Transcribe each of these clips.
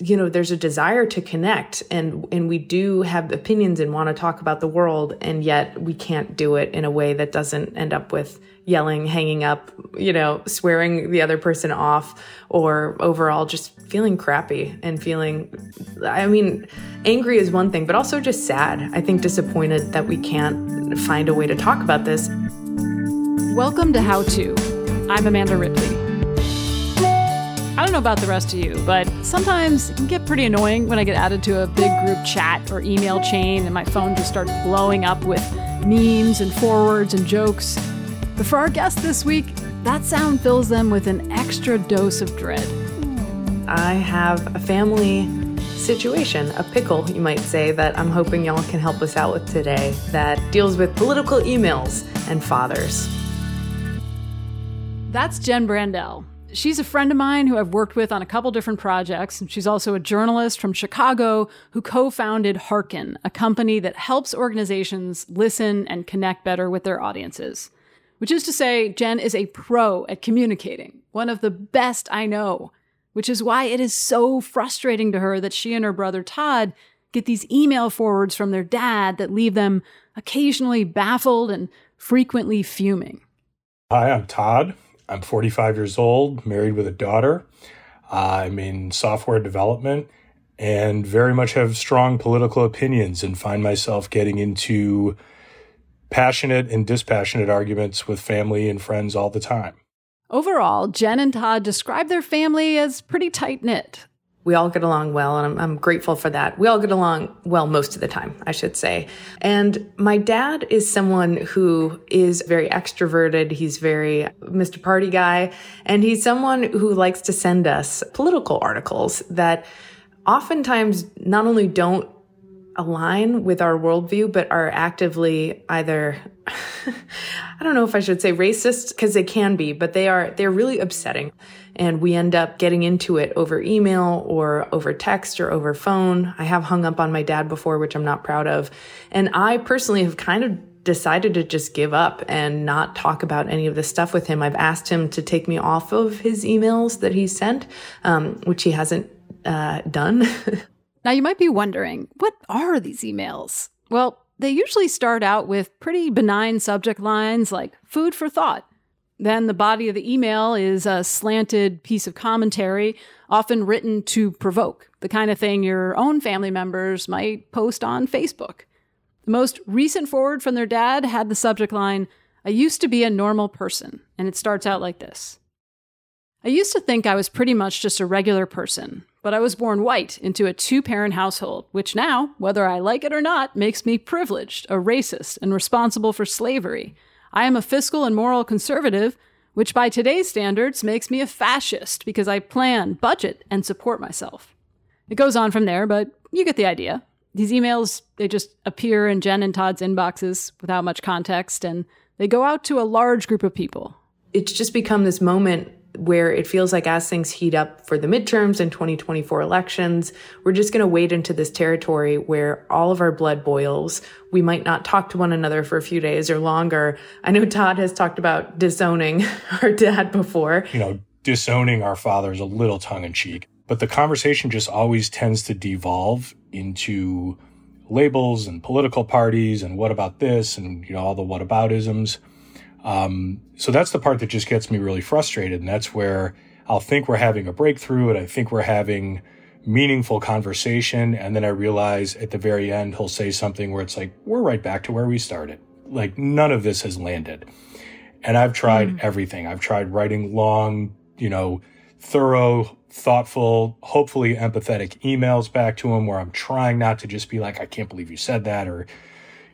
You know, there's a desire to connect, and we do have opinions and want to talk about the world, and yet we can't do it in a way that doesn't end up with yelling, hanging up, you know, swearing the other person off, or overall just feeling crappy and feeling, I mean, angry is one thing, but also just sad. I think disappointed that we can't find a way to talk about this. Welcome to How To. I'm Amanda Ripley. I don't know about the rest of you, but sometimes it can get pretty annoying when I get added to a big group chat or email chain and my phone just starts blowing up with memes and forwards and jokes. But for our guest this week, that sound fills them with an extra dose of dread. I have a family situation, a pickle, you might say, that I'm hoping y'all can help us out with today that deals with political emails and fathers. That's Jen Brandel. She's a friend of mine who I've worked with on a couple different projects, and she's also a journalist from Chicago who co-founded Harkin, a company that helps organizations listen and connect better with their audiences. Which is to say, Jen is a pro at communicating, one of the best I know, which is why it is so frustrating to her that she and her brother Todd get these email forwards from their dad that leave them occasionally baffled and frequently fuming. Hi, I'm Todd. I'm 45 years old, married with a daughter. I'm in software development and very much have strong political opinions and find myself getting into passionate and dispassionate arguments with family and friends all the time. Overall, Jen and Todd describe their family as pretty tight-knit. We all get along well, and I'm grateful for that. We all get along well most of the time, I should say. And my dad is someone who is very extroverted. He's very Mr. Party guy, and he's someone who likes to send us political articles that oftentimes not only don't align with our worldview, but are actively either, I don't know if I should say racist, because they can be, but they're really upsetting. And we end up getting into it over email or over text or over phone. I have hung up on my dad before, which I'm not proud of. And I personally have kind of decided to just give up and not talk about any of this stuff with him. I've asked him to take me off of his emails that he sent, which he hasn't done. Now, you might be wondering, what are these emails? Well, they usually start out with pretty benign subject lines like food for thought. Then the body of the email is a slanted piece of commentary, often written to provoke, the kind of thing your own family members might post on Facebook. The most recent forward from their dad had the subject line, "I used to be a normal person," and it starts out like this. I used to think I was pretty much just a regular person, but I was born white into a 2-parent household, which now, whether I like it or not, makes me privileged, a racist, and responsible for slavery. I am a fiscal and moral conservative, which by today's standards makes me a fascist because I plan, budget, and support myself. It goes on from there, but you get the idea. These emails, they just appear in Jen and Todd's inboxes without much context, and they go out to a large group of people. It's just become this moment where it feels like as things heat up for the midterms and 2024 elections, we're just going to wade into this territory where all of our blood boils. We might not talk to one another for a few days or longer. I know Todd has talked about disowning our dad before. You know, disowning our father is a little tongue-in-cheek, but the conversation just always tends to devolve into labels and political parties and what about this and, you know, all the whataboutisms. So that's the part that just gets me really frustrated. And that's where I'll think we're having a breakthrough and I think we're having meaningful conversation. And then I realize at the very end, he'll say something where it's like, we're right back to where we started. Like none of this has landed. And I've tried everything. I've tried writing long, you know, thorough, thoughtful, hopefully empathetic emails back to him where I'm trying not to just be like, I can't believe you said that. Or,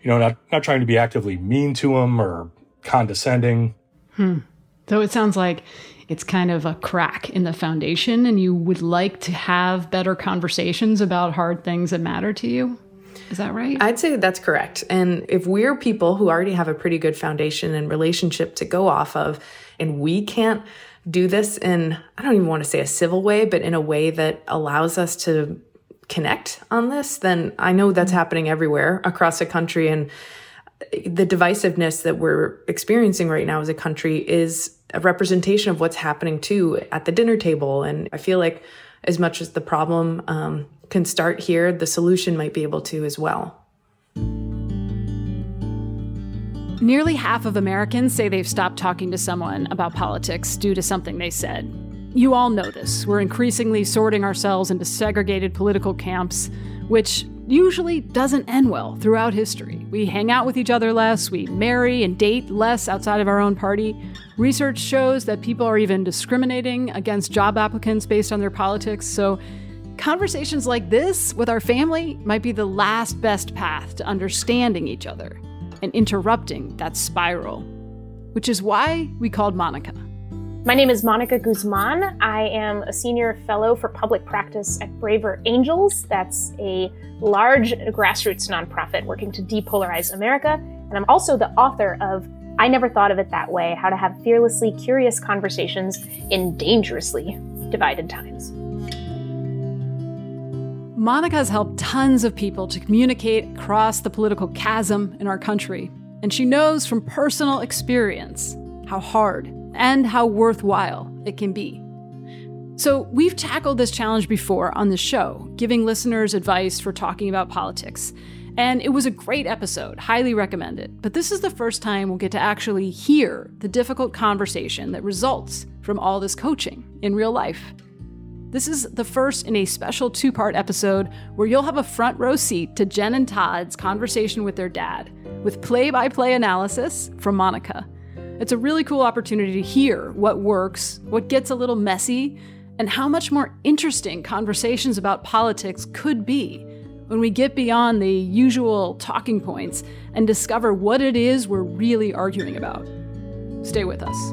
you know, not trying to be actively mean to him or condescending. So it sounds like it's kind of a crack in the foundation and you would like to have better conversations about hard things that matter to you. Is that right? I'd say that's correct. And if we're people who already have a pretty good foundation and relationship to go off of, and we can't do this in, I don't even want to say a civil way, but in a way that allows us to connect on this, then I know that's happening everywhere across the country. And the divisiveness that we're experiencing right now as a country is a representation of what's happening too at the dinner table. And I feel like as much as the problem can start here, the solution might be able to as well. Nearly half of Americans say they've stopped talking to someone about politics due to something they said. You all know this. We're increasingly sorting ourselves into segregated political camps, which usually doesn't end well throughout history. We hang out with each other less, we marry and date less outside of our own party. Research shows that people are even discriminating against job applicants based on their politics. So conversations like this with our family might be the last best path to understanding each other and interrupting that spiral, which is why we called Monica. My name is Monica Guzman. I am a senior fellow for public practice at Braver Angels. That's a large grassroots nonprofit working to depolarize America. And I'm also the author of I Never Thought of It That Way, How to Have Fearlessly Curious Conversations in Dangerously Divided Times. Monica has helped tons of people to communicate across the political chasm in our country. And she knows from personal experience how hard and how worthwhile it can be. So we've tackled this challenge before on the show, giving listeners advice for talking about politics. And it was a great episode, highly recommended. But this is the first time we'll get to actually hear the difficult conversation that results from all this coaching in real life. This is the first in a special two-part episode where you'll have a front row seat to Jen and Todd's conversation with their dad, with play-by-play analysis from Monica. It's a really cool opportunity to hear what works, what gets a little messy, and how much more interesting conversations about politics could be when we get beyond the usual talking points and discover what it is we're really arguing about. Stay with us.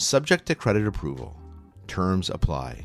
Subject to credit approval. Terms apply.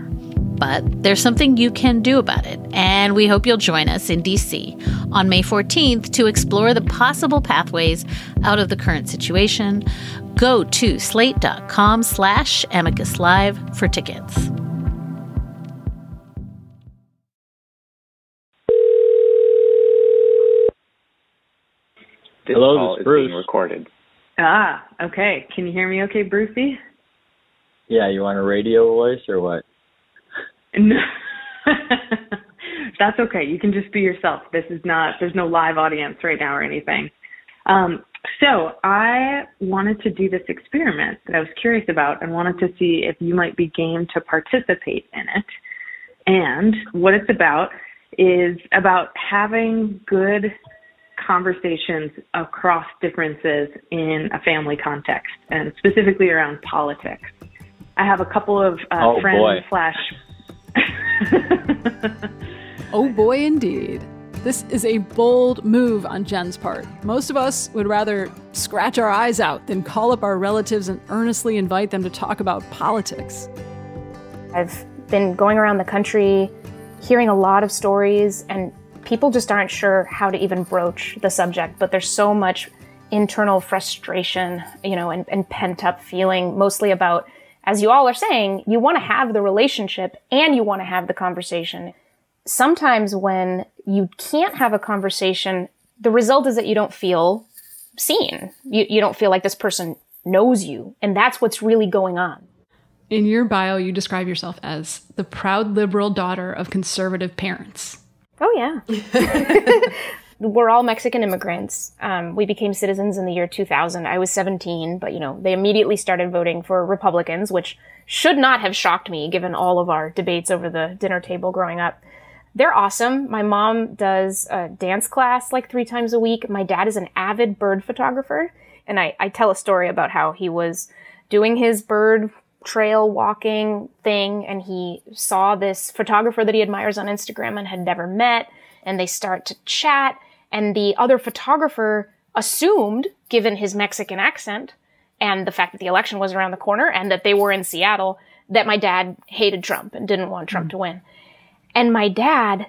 But there's something you can do about it, and we hope you'll join us in D.C. on May 14th to explore the possible pathways out of the current situation. Go to slate.com/amicus live for tickets. This Hello, this is Bruce. Being recorded. Ah, okay. Can you hear me okay, Brucey? Yeah, you want a radio voice or what? No, that's okay. You can just be yourself. This is not, there's no live audience right now or anything. So I wanted to do this experiment that I was curious about and wanted to see if you might be game to participate in it. And what it's about is about having good conversations across differences in a family context, and specifically around politics. I have a couple of friends slash... Oh boy, indeed. This is a bold move on Jen's part. Most of us would rather scratch our eyes out than call up our relatives and earnestly invite them to talk about politics. I've been going around the country, hearing a lot of stories, and people just aren't sure how to even broach the subject, but there's so much internal frustration, you know, and pent-up feeling, mostly about, as you all are saying, you want to have the relationship and you want to have the conversation. Sometimes when you can't have a conversation, the result is that you don't feel seen. You don't feel like this person knows you. And that's what's really going on. In your bio, you describe yourself as the proud liberal daughter of conservative parents. Oh, yeah. We're all Mexican immigrants. We became citizens in the year 2000. I was 17, but, you know, they immediately started voting for Republicans, which should not have shocked me, given all of our debates over the dinner table growing up. They're awesome. My mom does a dance class like 3 times a week. My dad is an avid bird photographer. And I tell a story about how he was doing his bird trail walking thing, and he saw this photographer that he admires on Instagram and had never met. And they start to chat. And the other photographer assumed, given his Mexican accent and the fact that the election was around the corner and that they were in Seattle, that my dad hated Trump and didn't want Trump to win. And my dad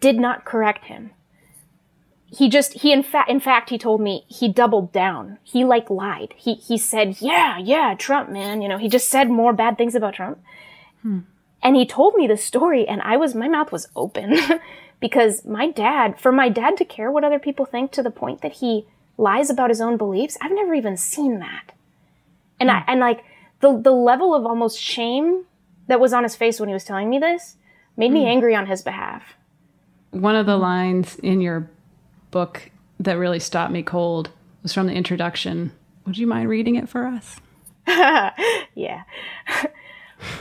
did not correct him. He, in fact, he told me he doubled down. He like lied. He said, yeah, Trump, man. You know, he just said more bad things about Trump. And he told me this story, and my mouth was open because for my dad to care what other people think to the point that he lies about his own beliefs, I've never even seen that. And the level of almost shame that was on his face when he was telling me this made me angry on his behalf. One of the lines in your book that really stopped me cold was from the introduction. Would you mind reading it for us? Yeah.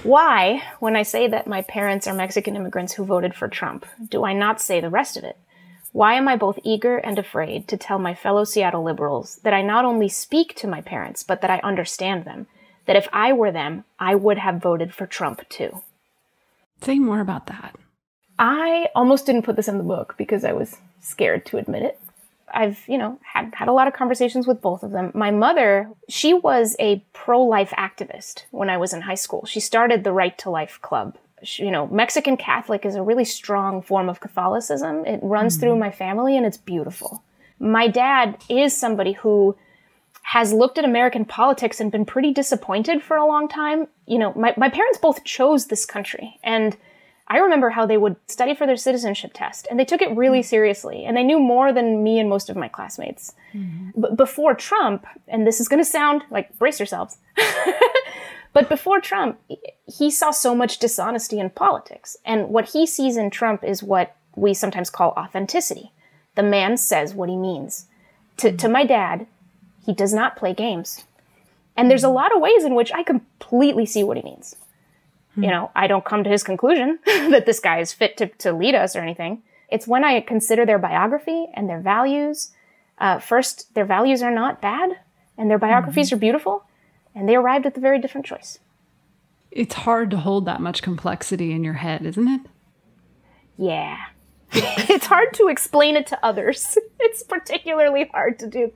Why, when I say that my parents are Mexican immigrants who voted for Trump, do I not say the rest of it? Why am I both eager and afraid to tell my fellow Seattle liberals that I not only speak to my parents, but that I understand them, that if I were them, I would have voted for Trump too? Say more about that. I almost didn't put this in the book because I was scared to admit it. I've, you know, had a lot of conversations with both of them. My mother, she was a pro-life activist when I was in high school. She started the Right to Life Club. She, you know, Mexican Catholic is a really strong form of Catholicism. It runs through my family, and it's beautiful. My dad is somebody who has looked at American politics and been pretty disappointed for a long time. You know, my parents both chose this country, and I remember how they would study for their citizenship test, and they took it really seriously, and they knew more than me and most of my classmates. But before Trump, and this is going to sound like, brace yourselves, but before Trump, he saw so much dishonesty in politics. And what he sees in Trump is what we sometimes call authenticity. The man says what he means. To my dad, he does not play games. And there's a lot of ways in which I completely see what he means. You know, I don't come to his conclusion that this guy is fit to lead us or anything. It's when I consider their biography and their values. First, their values are not bad, and their biographies are beautiful, and they arrived at a very different choice. It's hard to hold that much complexity in your head, isn't it? Yeah. It's hard to explain it to others. It's particularly hard to do.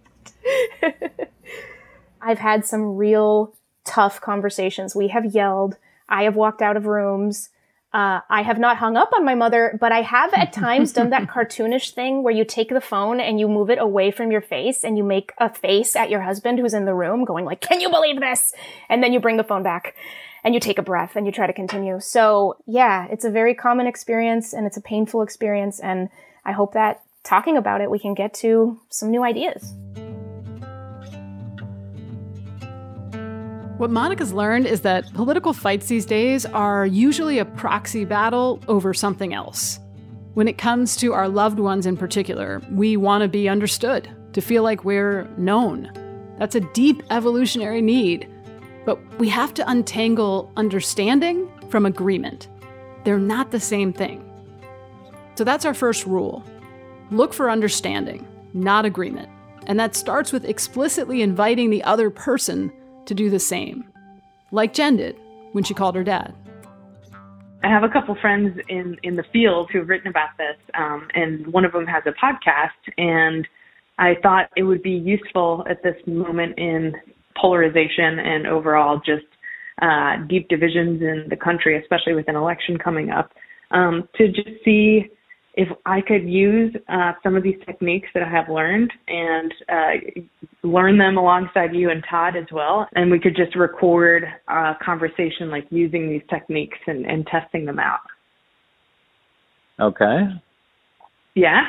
I've had some real tough conversations. We have yelled. I have walked out of rooms. I have not hung up on my mother, but I have at times done that cartoonish thing where you take the phone and you move it away from your face and you make a face at your husband who's in the room going like, can you believe this? And then you bring the phone back and you take a breath and you try to continue. So yeah, it's a very common experience and it's a painful experience. And I hope that talking about it, we can get to some new ideas. What Monica's learned is that political fights these days are usually a proxy battle over something else. When it comes to our loved ones in particular, we want to be understood, to feel like we're known. That's a deep evolutionary need. But we have to untangle understanding from agreement. They're not the same thing. So that's our first rule. Look for understanding, not agreement. And that starts with explicitly inviting the other person to do the same, like Jen did when she called her dad. I have a couple friends in the field who've written about this, and one of them has a podcast, and I thought it would be useful at this moment in polarization and overall just deep divisions in the country, especially with an election coming up, to just see if I could use some of these techniques that I have learned and learn them alongside you and Todd as well. And we could just record a conversation like using these techniques and testing them out. Okay. Yeah.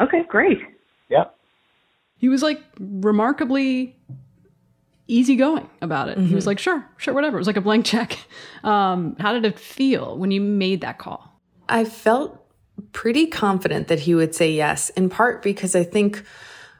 Okay, great. Yep. He was like remarkably easygoing about it. Mm-hmm. He was like, sure, whatever. It was like a blank check. How did it feel when you made that call? I felt pretty confident that he would say yes, in part because I think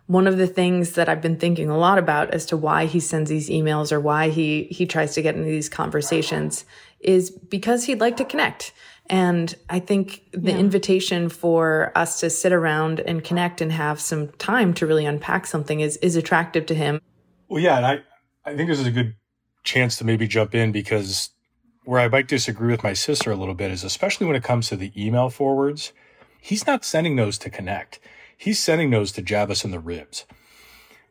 one of the things that I've been thinking a lot about as to why he sends these emails or why he tries to get into these conversations is because he'd like to connect. And I think the invitation for us to sit around and connect and have some time to really unpack something is attractive to him. Well, yeah, and I think this is a good chance to maybe jump in because where I might disagree with my sister a little bit is especially when it comes to the email forwards, he's not sending those to connect. He's sending those to jab us in the ribs.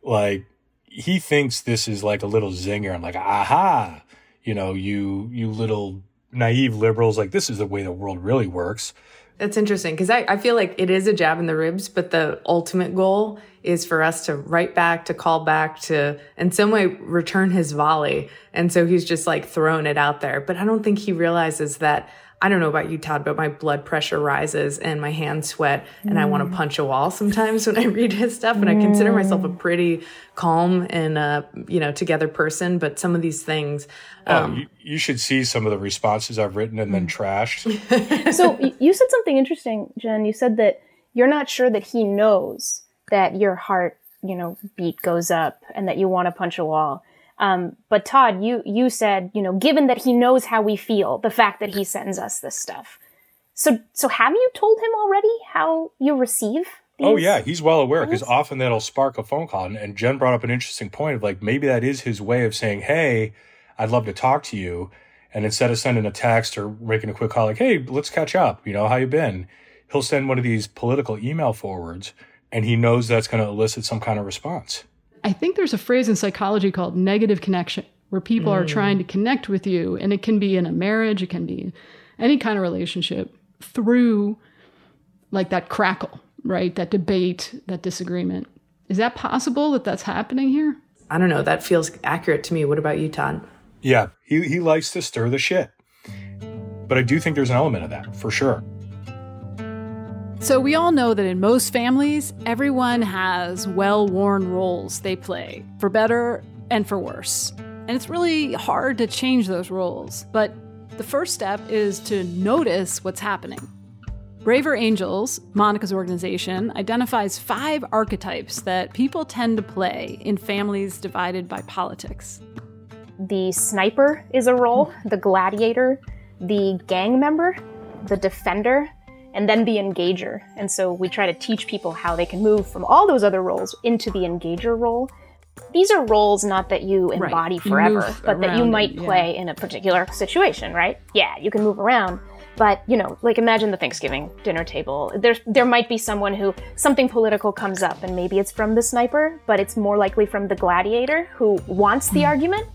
Like, he thinks this is like a little zinger. I'm like, aha, you know, you little naive liberals, like this is the way the world really works. That's interesting because I feel like it is a jab in the ribs, but the ultimate goal is for us to write back, to call back, to in some way return his volley. And so he's just like throwing it out there. But I don't think he realizes that, I don't know about you, Todd, but my blood pressure rises and my hands sweat and I want to punch a wall sometimes when I read his stuff. And I consider myself a pretty calm and, together person. But some of these things. You should see some of the responses I've written and then trashed. So you said something interesting, Jen. You said that you're not sure that he knows that your heart, beat goes up and that you want to punch a wall. But Todd, you said, given that he knows how we feel, the fact that he sends us this stuff. So have you told him already how you receive these? Oh, yeah. He's well aware because often that'll spark a phone call. And Jen brought up an interesting point of like, maybe that is his way of saying, hey, I'd love to talk to you. And instead of sending a text or making a quick call like, hey, let's catch up. How you been? He'll send one of these political email forwards and he knows that's going to elicit some kind of response. I think there's a phrase in psychology called negative connection, where people are trying to connect with you. And it can be in a marriage, it can be any kind of relationship through like that crackle, right? That debate, that disagreement. Is that possible that that's happening here? I don't know. That feels accurate to me. What about you, Todd? Yeah, he likes to stir the shit. But I do think there's an element of that for sure. So we all know that in most families, everyone has well-worn roles they play, for better and for worse. And it's really hard to change those roles. But the first step is to notice what's happening. Braver Angels, Monica's organization, identifies 5 archetypes that people tend to play in families divided by politics. The sniper is a role, the gladiator, the gang member, the defender, and then the engager. And so we try to teach people how they can move from all those other roles into the engager role. These are roles not that you embody forever, but that you might play in a particular situation, right? Yeah, you can move around. But, like imagine the Thanksgiving dinner table. There might be someone who, something political comes up, and maybe it's from the sniper, but it's more likely from the gladiator who wants the argument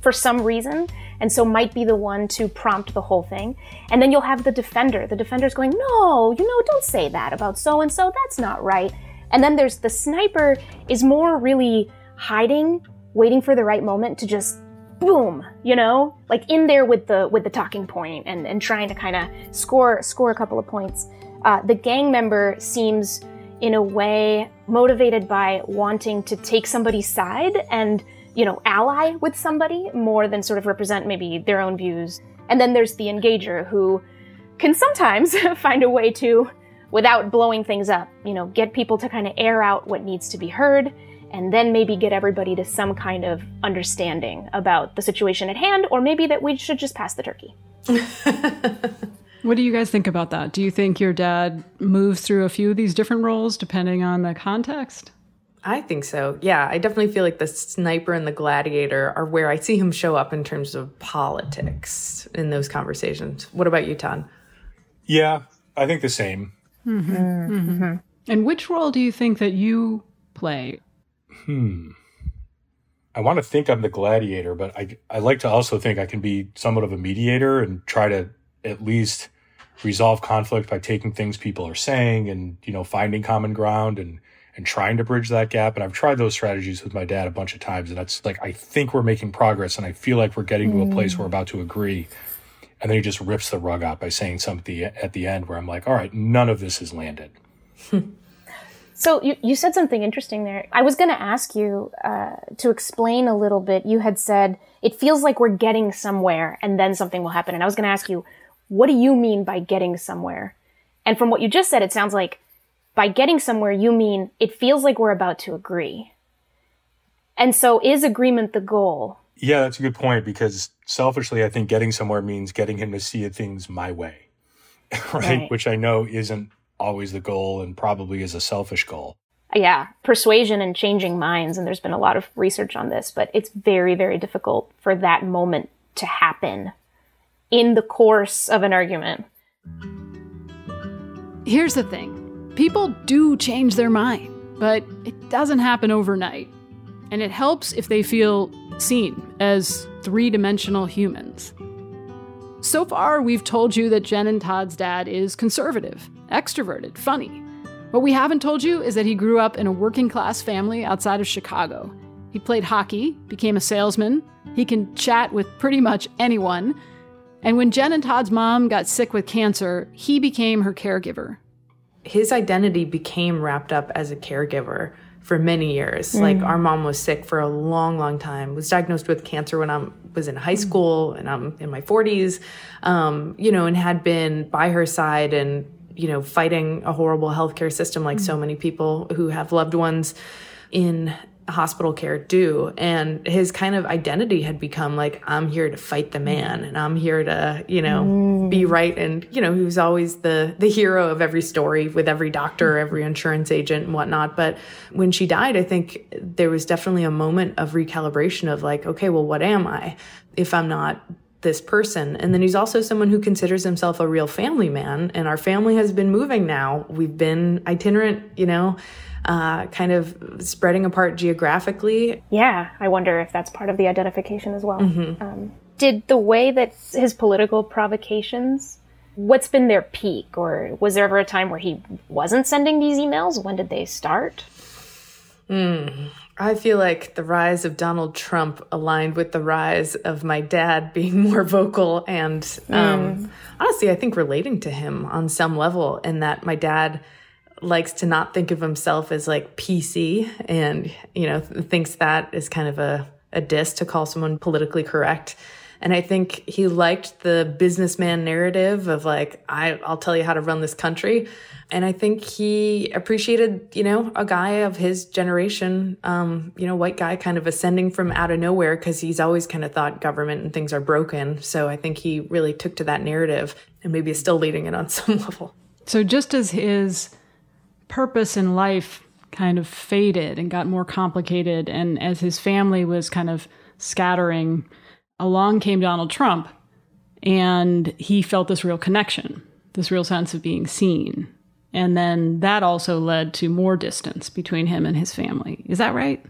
for some reason, and so might be the one to prompt the whole thing. And then you'll have the defender. The defender's going, no, don't say that about so-and-so. That's not right. And then there's the sniper is more really hiding, waiting for the right moment to just boom, like in there with the talking point and trying to kind of score a couple of points. The gang member seems in a way motivated by wanting to take somebody's side and ally with somebody more than sort of represent maybe their own views. And then there's the engager who can sometimes find a way to, without blowing things up, get people to kind of air out what needs to be heard and then maybe get everybody to some kind of understanding about the situation at hand, or maybe that we should just pass the turkey. What do you guys think about that? Do you think your dad moves through a few of these different roles depending on the context? I think so. Yeah, I definitely feel like the sniper and the gladiator are where I see him show up in terms of politics in those conversations. What about you, Ton? Yeah, I think the same. Mm-hmm. Mm-hmm. And which role do you think that you play? I want to think I'm the gladiator, but I like to also think I can be somewhat of a mediator and try to at least resolve conflict by taking things people are saying and, you know, finding common ground and trying to bridge that gap. And I've tried those strategies with my dad a bunch of times. And that's like, I think we're making progress and I feel like we're getting to a place where we're about to agree. And then he just rips the rug out by saying something at the end where I'm like, all right, none of this has landed. So you said something interesting there. I was going to ask you to explain a little bit. You had said, it feels like we're getting somewhere and then something will happen. And I was going to ask you, what do you mean by getting somewhere? And from what you just said, it sounds like by getting somewhere, you mean it feels like we're about to agree. And so is agreement the goal? Yeah, that's a good point, because selfishly, I think getting somewhere means getting him to see things my way, right? Which I know isn't always the goal and probably is a selfish goal. Yeah, persuasion and changing minds. And there's been a lot of research on this, but it's very, very difficult for that moment to happen in the course of an argument. Here's the thing. People do change their mind, but it doesn't happen overnight. And it helps if they feel seen as three-dimensional humans. So far, we've told you that Jen and Todd's dad is conservative, extroverted, funny. What we haven't told you is that he grew up in a working-class family outside of Chicago. He played hockey, became a salesman. He can chat with pretty much anyone. And when Jen and Todd's mom got sick with cancer, he became her caregiver. His identity became wrapped up as a caregiver for many years. Mm. Like, our mom was sick for a long, long time, was diagnosed with cancer when I was in high school and I'm in my 40s, you know, and had been by her side and, you know, fighting a horrible healthcare system like so many people who have loved ones in hospital care do. And his kind of identity had become like, I'm here to fight the man and I'm here to, you know, be right. And, you know, he was always the hero of every story with every doctor, every insurance agent and whatnot. But when she died, I think there was definitely a moment of recalibration of like, okay, well, what am I if I'm not this person? And then he's also someone who considers himself a real family man. And our family has been moving now. We've been itinerant, you know, kind of spreading apart geographically. Yeah, I wonder if that's part of the identification as well. Mm-hmm. Did the way that his political provocations, what's been their peak? Or was there ever a time where he wasn't sending these emails? When did they start? I feel like the rise of Donald Trump aligned with the rise of my dad being more vocal and honestly, I think relating to him on some level, and that my dad likes to not think of himself as like PC and, you know, thinks that is kind of a diss to call someone politically correct. And I think he liked the businessman narrative of like, I'll tell you how to run this country. And I think he appreciated, you know, a guy of his generation, you know, white guy kind of ascending from out of nowhere, because he's always kind of thought government and things are broken. So I think he really took to that narrative and maybe is still leading it on some level. So just as his purpose in life kind of faded and got more complicated, and as his family was kind of scattering, along came Donald Trump, and he felt this real connection, this real sense of being seen. And then that also led to more distance between him and his family. Is that right?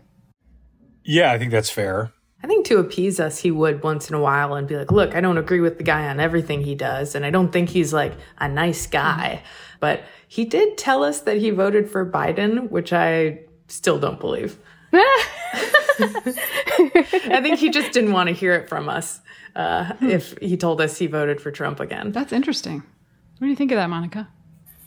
Yeah, I think that's fair. I think to appease us, he would once in a while and be like, look, I don't agree with the guy on everything he does. And I don't think he's like a nice guy. But he did tell us that he voted for Biden, which I still don't believe. I think he just didn't want to hear it from us if he told us he voted for Trump again. That's interesting. What do you think of that, Monica?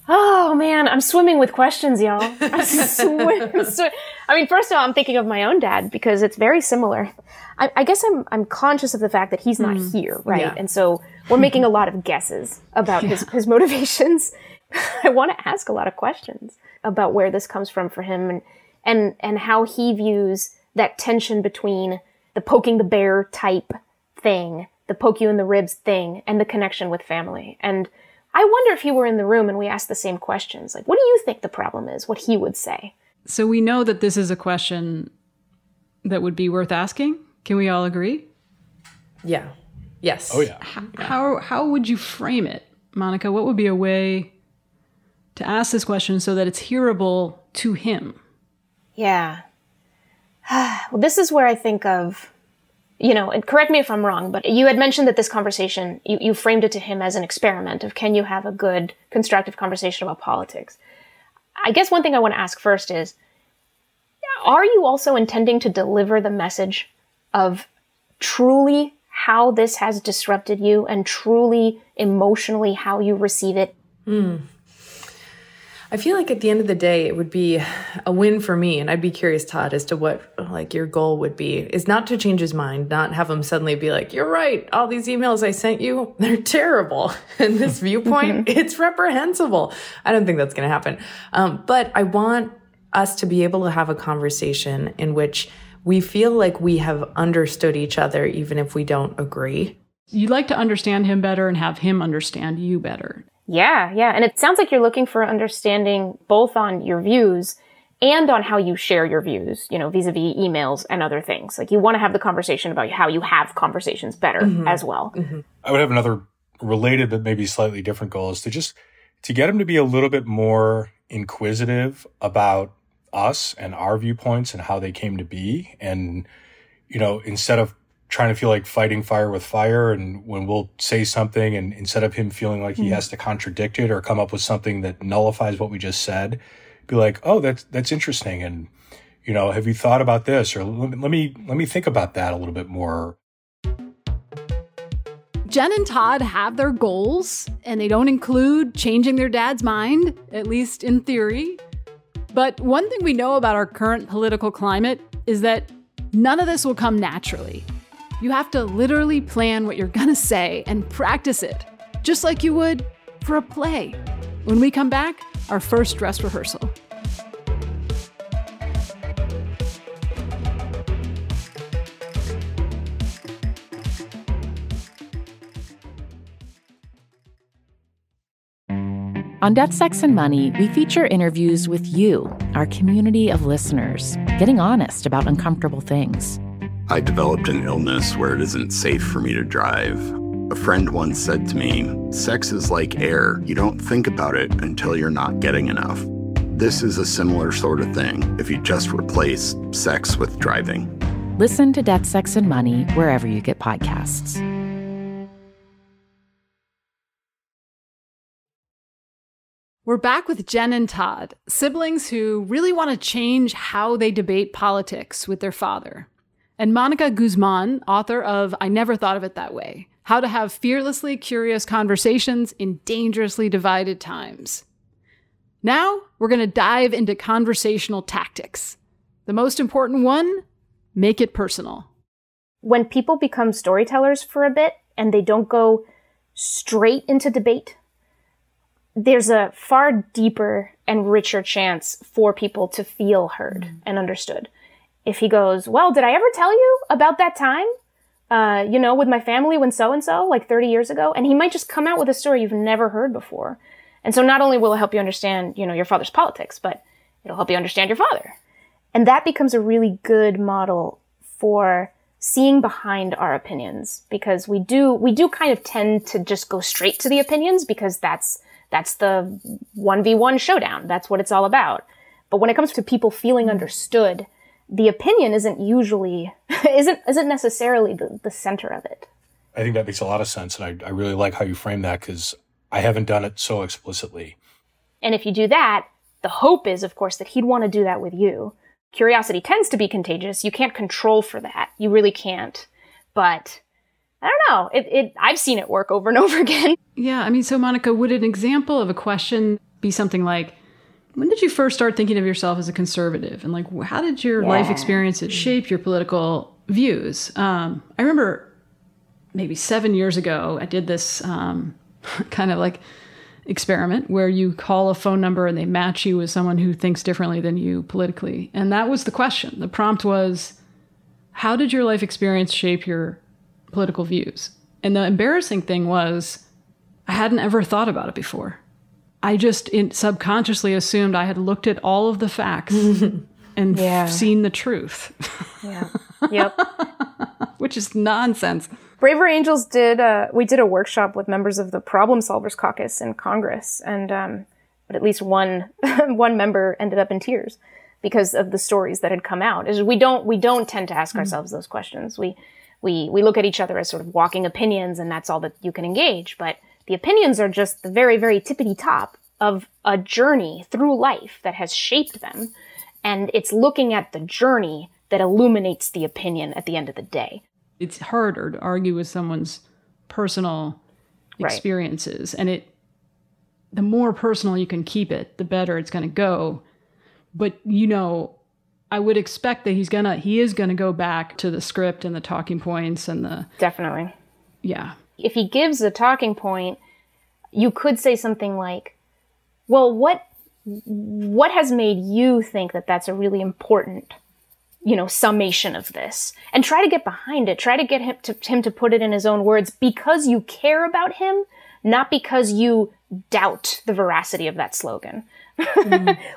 Oh, man, I'm swimming with questions, y'all. I mean, first of all, I'm thinking of my own dad because it's very similar. I guess I'm conscious of the fact that he's not here, right? Yeah. And so we're making a lot of guesses about his motivations. I want to ask a lot of questions about where this comes from for him and how he views that tension between the poking the bear type thing, the poke you in the ribs thing and the connection with family. And I wonder if he were in the room and we asked the same questions, like, what do you think the problem is? What he would say. So we know that this is a question that would be worth asking. Can we all agree? Yeah. Yes. Oh, yeah. How would you frame it, Monica? What would be a way to ask this question so that it's hearable to him? Yeah. Well, this is where I think of, you know, and correct me if I'm wrong, but you had mentioned that this conversation, you framed it to him as an experiment of, can you have a good, constructive conversation about politics? I guess one thing I want to ask first is, are you also intending to deliver the message of truly how this has disrupted you and truly emotionally how you receive it? Mm. I feel like at the end of the day, it would be a win for me. And I'd be curious, Todd, as to what like your goal would be, is not to change his mind, not have him suddenly be like, you're right. All these emails I sent you, they're terrible. And this viewpoint, it's reprehensible. I don't think that's going to happen. But I want us to be able to have a conversation in which we feel like we have understood each other, even if we don't agree. You'd like to understand him better and have him understand you better. Yeah. And it sounds like you're looking for understanding both on your views and on how you share your views, you know, vis-a-vis emails and other things. Like, you want to have the conversation about how you have conversations better as well. Mm-hmm. I would have another related but maybe slightly different goal, is to just to get him to be a little bit more inquisitive about us and our viewpoints and how they came to be. And, you know, instead of trying to feel like fighting fire with fire, and when we'll say something, and instead of him feeling like he has to contradict it or come up with something that nullifies what we just said, be like, oh, that's interesting. And, you know, have you thought about this? Or let me think about that a little bit more. Jen and Todd have their goals, and they don't include changing their dad's mind, at least in theory. But one thing we know about our current political climate is that none of this will come naturally. You have to literally plan what you're gonna say and practice it, just like you would for a play. When we come back, our first dress rehearsal. On Death, Sex, and Money, we feature interviews with you, our community of listeners, getting honest about uncomfortable things. I developed an illness where it isn't safe for me to drive. A friend once said to me, sex is like air. You don't think about it until you're not getting enough. This is a similar sort of thing if you just replace sex with driving. Listen to Death, Sex, and Money wherever you get podcasts. We're back with Jen and Todd, siblings who really want to change how they debate politics with their father. And Monica Guzman, author of I Never Thought of It That Way, How to Have Fearlessly Curious Conversations in Dangerously Divided Times. Now, we're going to dive into conversational tactics. The most important one, make it personal. When people become storytellers for a bit and they don't go straight into debate, there's a far deeper and richer chance for people to feel heard and understood. If he goes, well, did I ever tell you about that time, you know, with my family when so-and-so, like 30 years ago? And he might just come out with a story you've never heard before. And so not only will it help you understand, you know, your father's politics, but it'll help you understand your father. And that becomes a really good model for seeing behind our opinions, because we do kind of tend to just go straight to the opinions, because that's the 1v1 showdown. That's what it's all about. But when it comes to people feeling understood, the opinion isn't necessarily the center of it. I think that makes a lot of sense. And I really like how you frame that, because I haven't done it so explicitly. And if you do that, the hope is, of course, that he'd want to do that with you. Curiosity tends to be contagious. You can't control for that. You really can't. But I don't know. I've seen it work over and over again. Yeah. I mean, so Monica, would an example of a question be something like, when did you first start thinking of yourself as a conservative? And like, how did your life experiences shape your political views? I remember maybe 7 years ago, I did this kind of like experiment where you call a phone number and they match you with someone who thinks differently than you politically. And that was the question. The prompt was, how did your life experience shape your political views? And the embarrassing thing was I hadn't ever thought about it before. I just subconsciously assumed I had looked at all of the facts and seen the truth. Yeah. Yep. Which is nonsense. Braver Angels we did a workshop with members of the Problem Solvers Caucus in Congress, and but at least one member ended up in tears because of the stories that had come out. Is we don't tend to ask ourselves those questions. We look at each other as sort of walking opinions, and that's all that you can engage. But the opinions are just the very, very tippity top of a journey through life that has shaped them. And it's looking at the journey that illuminates the opinion at the end of the day. It's harder to argue with someone's personal experiences. Right. And the more personal you can keep it, the better it's going to go. But, I would expect that he is going to go back to the script and the talking points and the... Definitely. Yeah. If he gives the talking point, you could say something like, well, what has made you think that that's a really important, summation of this? And try to get behind it. Try to get him to put it in his own words, because you care about him, not because you doubt the veracity of that slogan.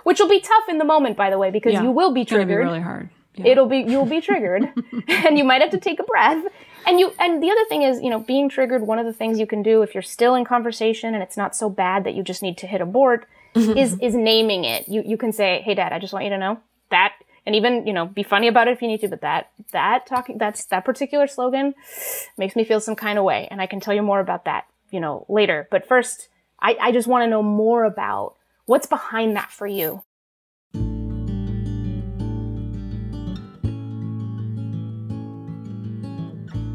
Which will be tough in the moment, by the way, because you will be triggered. It'll be really hard. Yeah. You'll be triggered and you might have to take a breath. And the other thing is, being triggered, one of the things you can do if you're still in conversation and it's not so bad that you just need to hit abort is naming it. You can say, hey, Dad, I just want you to know that, and even, be funny about it if you need to, but that particular slogan makes me feel some kind of way. And I can tell you more about that, later. But first, I just want to know more about what's behind that for you.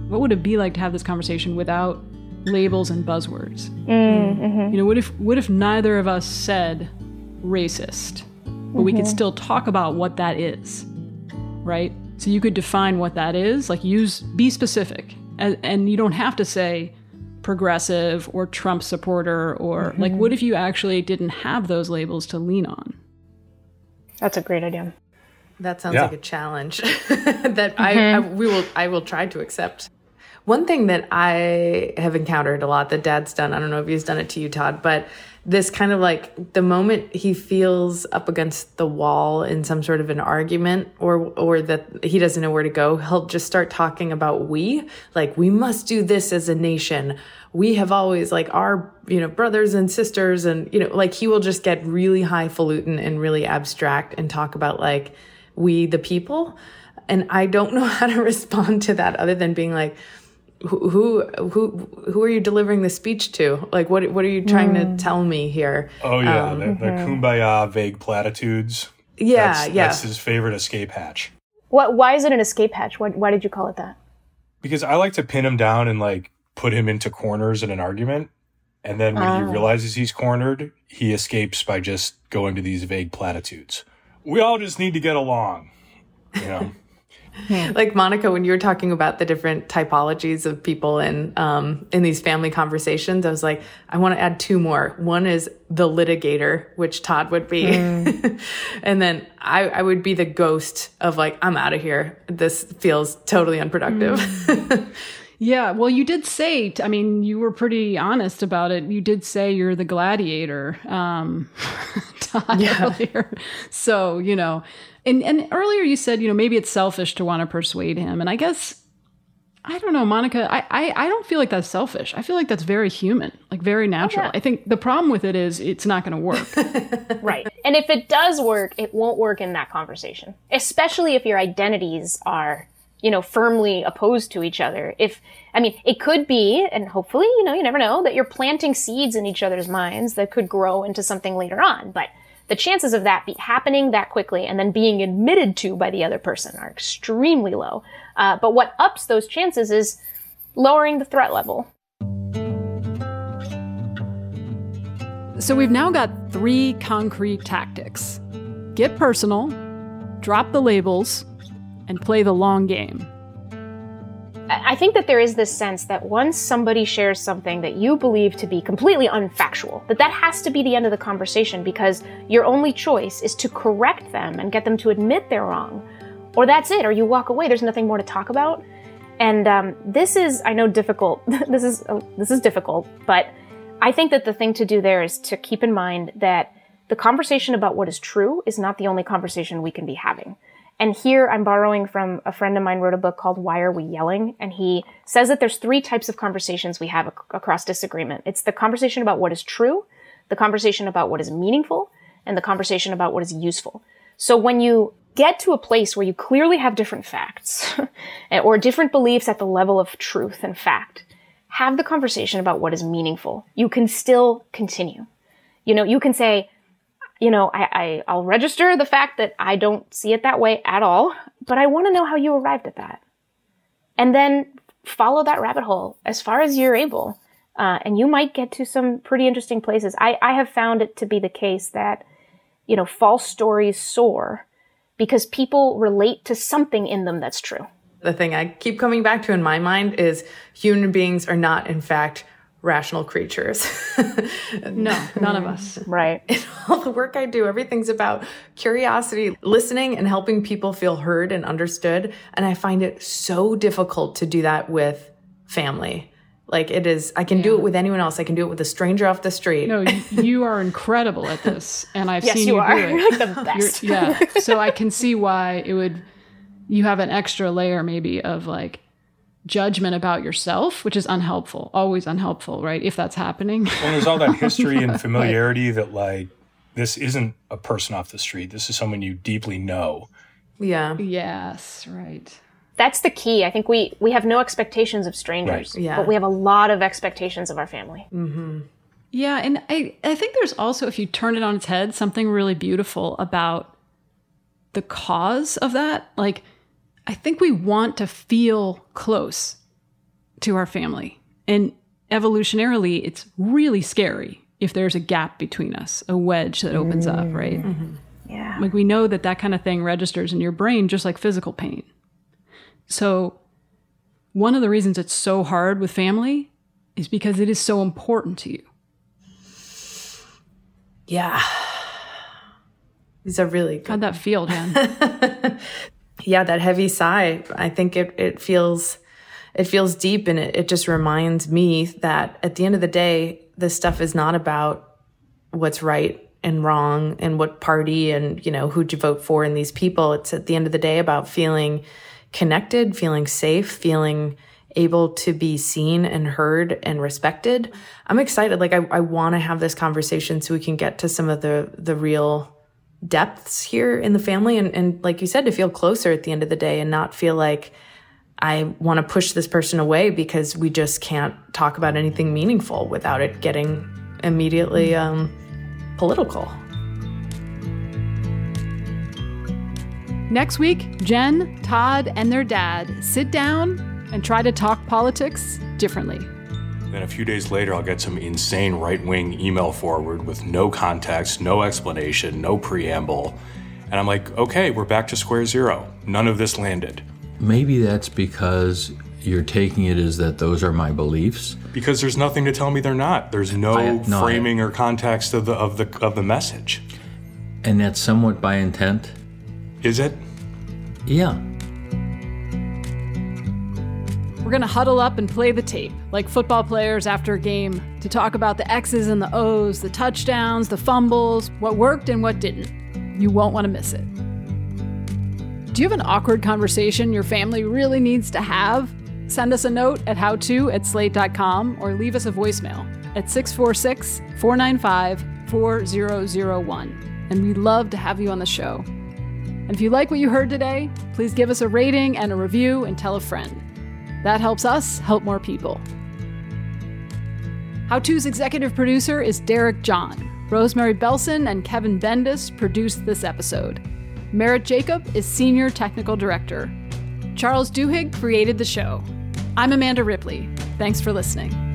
What would it be like to have this conversation without labels and buzzwords? Mm-hmm. What if neither of us said racist, but we could still talk about what that is, right? So you could define what that is, like be specific. And you don't have to say progressive or Trump supporter or like, what if you actually didn't have those labels to lean on? That's a great idea. That sounds like a challenge that I will try to accept. One thing that I have encountered a lot that Dad's done, I don't know if he's done it to you, Todd, but this kind of like the moment he feels up against the wall in some sort of an argument or that he doesn't know where to go, he'll just start talking about we must do this as a nation. We have always our, brothers and sisters and, he will just get really highfalutin and really abstract and talk about we the people. And I don't know how to respond to that other than being who are you delivering the speech to? What are you trying to tell me here? Oh yeah, the kumbaya vague platitudes. Yeah, that's his favorite escape hatch. What? Why is it an escape hatch? Why did you call it that? Because I like to pin him down and put him into corners in an argument, and then when he realizes he's cornered, he escapes by just going to these vague platitudes. We all just need to get along, Monica, when you were talking about the different typologies of people in these family conversations, I was like, I want to add two more. One is the litigator, which Todd would be. Mm. And then I would be the ghost of I'm out of here. This feels totally unproductive. Mm. Yeah. Well, you did say, you were pretty honest about it. You did say you're the gladiator, Todd, earlier. So, and earlier you said, maybe it's selfish to want to persuade him. And I guess, I don't know, Monica, I don't feel like that's selfish. I feel like that's very human, very natural. Oh, yeah. I think the problem with it is it's not going to work. Right. And if it does work, it won't work in that conversation, especially if your identities are firmly opposed to each other. It could be, and hopefully, you never know, that you're planting seeds in each other's minds that could grow into something later on. But the chances of that happening that quickly and then being admitted to by the other person are extremely low. But what ups those chances is lowering the threat level. So we've now got three concrete tactics. Get personal, drop the labels, and play the long game. I think that there is this sense that once somebody shares something that you believe to be completely unfactual, that has to be the end of the conversation, because your only choice is to correct them and get them to admit they're wrong. Or that's it, or you walk away, there's nothing more to talk about. And this is, I know, difficult. This is difficult, but I think that the thing to do there is to keep in mind that the conversation about what is true is not the only conversation we can be having. And here I'm borrowing from a friend of mine wrote a book called Why Are We Yelling? And he says that there's three types of conversations we have across disagreement. It's the conversation about what is true, the conversation about what is meaningful, and the conversation about what is useful. So when you get to a place where you clearly have different facts or different beliefs at the level of truth and fact, have the conversation about what is meaningful. You can still continue. You know, you can say, you know, I'll register the fact that I don't see it that way at all, but I want to know how you arrived at that. And then follow that rabbit hole as far as you're able. And you might get to some pretty interesting places. I have found it to be the case that, you know, false stories soar because people relate to something in them that's true. The thing I keep coming back to in my mind is human beings are not, in fact, rational creatures. No, none of us. Right. In all the work I do, everything's about curiosity, listening, and helping people feel heard and understood. And I find it so difficult to do that with family. Like it is, I can do it with anyone else. I can do it with a stranger off the street. No, you are incredible at this. And I've seen you do it. You're like the best. Yeah. So I can see why it would, you have an extra layer maybe of like judgment about yourself, which is unhelpful, always unhelpful, right? If that's happening. Well, there's all that history and familiarity right. That like, this isn't a person off the street. This is someone you deeply know. Yeah. Yes. Right. That's the key. I think we have no expectations of strangers, right. Yeah. But we have a lot of expectations of our family. Mm-hmm. Yeah, and I think there's also, if you turn it on its head, something really beautiful about the cause of that. Like, I think we want to feel close to our family. And evolutionarily, it's really scary if there's a gap between us, a wedge that opens up, right? Mm-hmm. Yeah. Like, we know that kind of thing registers in your brain just like physical pain. So one of the reasons it's so hard with family is because it is so important to you. Yeah. These are really good. How'd that feel, Jen? Yeah, that heavy sigh. I think it feels deep, and it just reminds me that at the end of the day, this stuff is not about what's right and wrong and what party and, you know, who'd you vote for and these people. It's at the end of the day about feeling connected, feeling safe, feeling able to be seen and heard and respected. I'm excited. Like I want to have this conversation so we can get to some of the real depths here in the family. And like you said, to feel closer at the end of the day and not feel like I want to push this person away because we just can't talk about anything meaningful without it getting immediately political. Next week, Jen, Todd, and their dad sit down and try to talk politics differently. Then a few days later, I'll get some insane right-wing email forward with no context, no explanation, no preamble. And I'm like, okay, we're back to square zero. None of this landed. Maybe that's because you're taking it as that those are my beliefs. Because there's nothing to tell me they're not. There's no framing or context of the message. And that's somewhat by intent. Is it? Yeah. We're going to huddle up and play the tape, like football players after a game, to talk about the X's and the O's, the touchdowns, the fumbles, what worked and what didn't. You won't want to miss it. Do you have an awkward conversation your family really needs to have? Send us a note at howto@slate.com or leave us a voicemail at 646-495-4001. And we'd love to have you on the show. And if you like what you heard today, please give us a rating and a review and tell a friend. That helps us help more people. How To's executive producer is Derek John. Rosemary Belson and Kevin Bendis produced this episode. Merritt Jacob is senior technical director. Charles Duhigg created the show. I'm Amanda Ripley. Thanks for listening.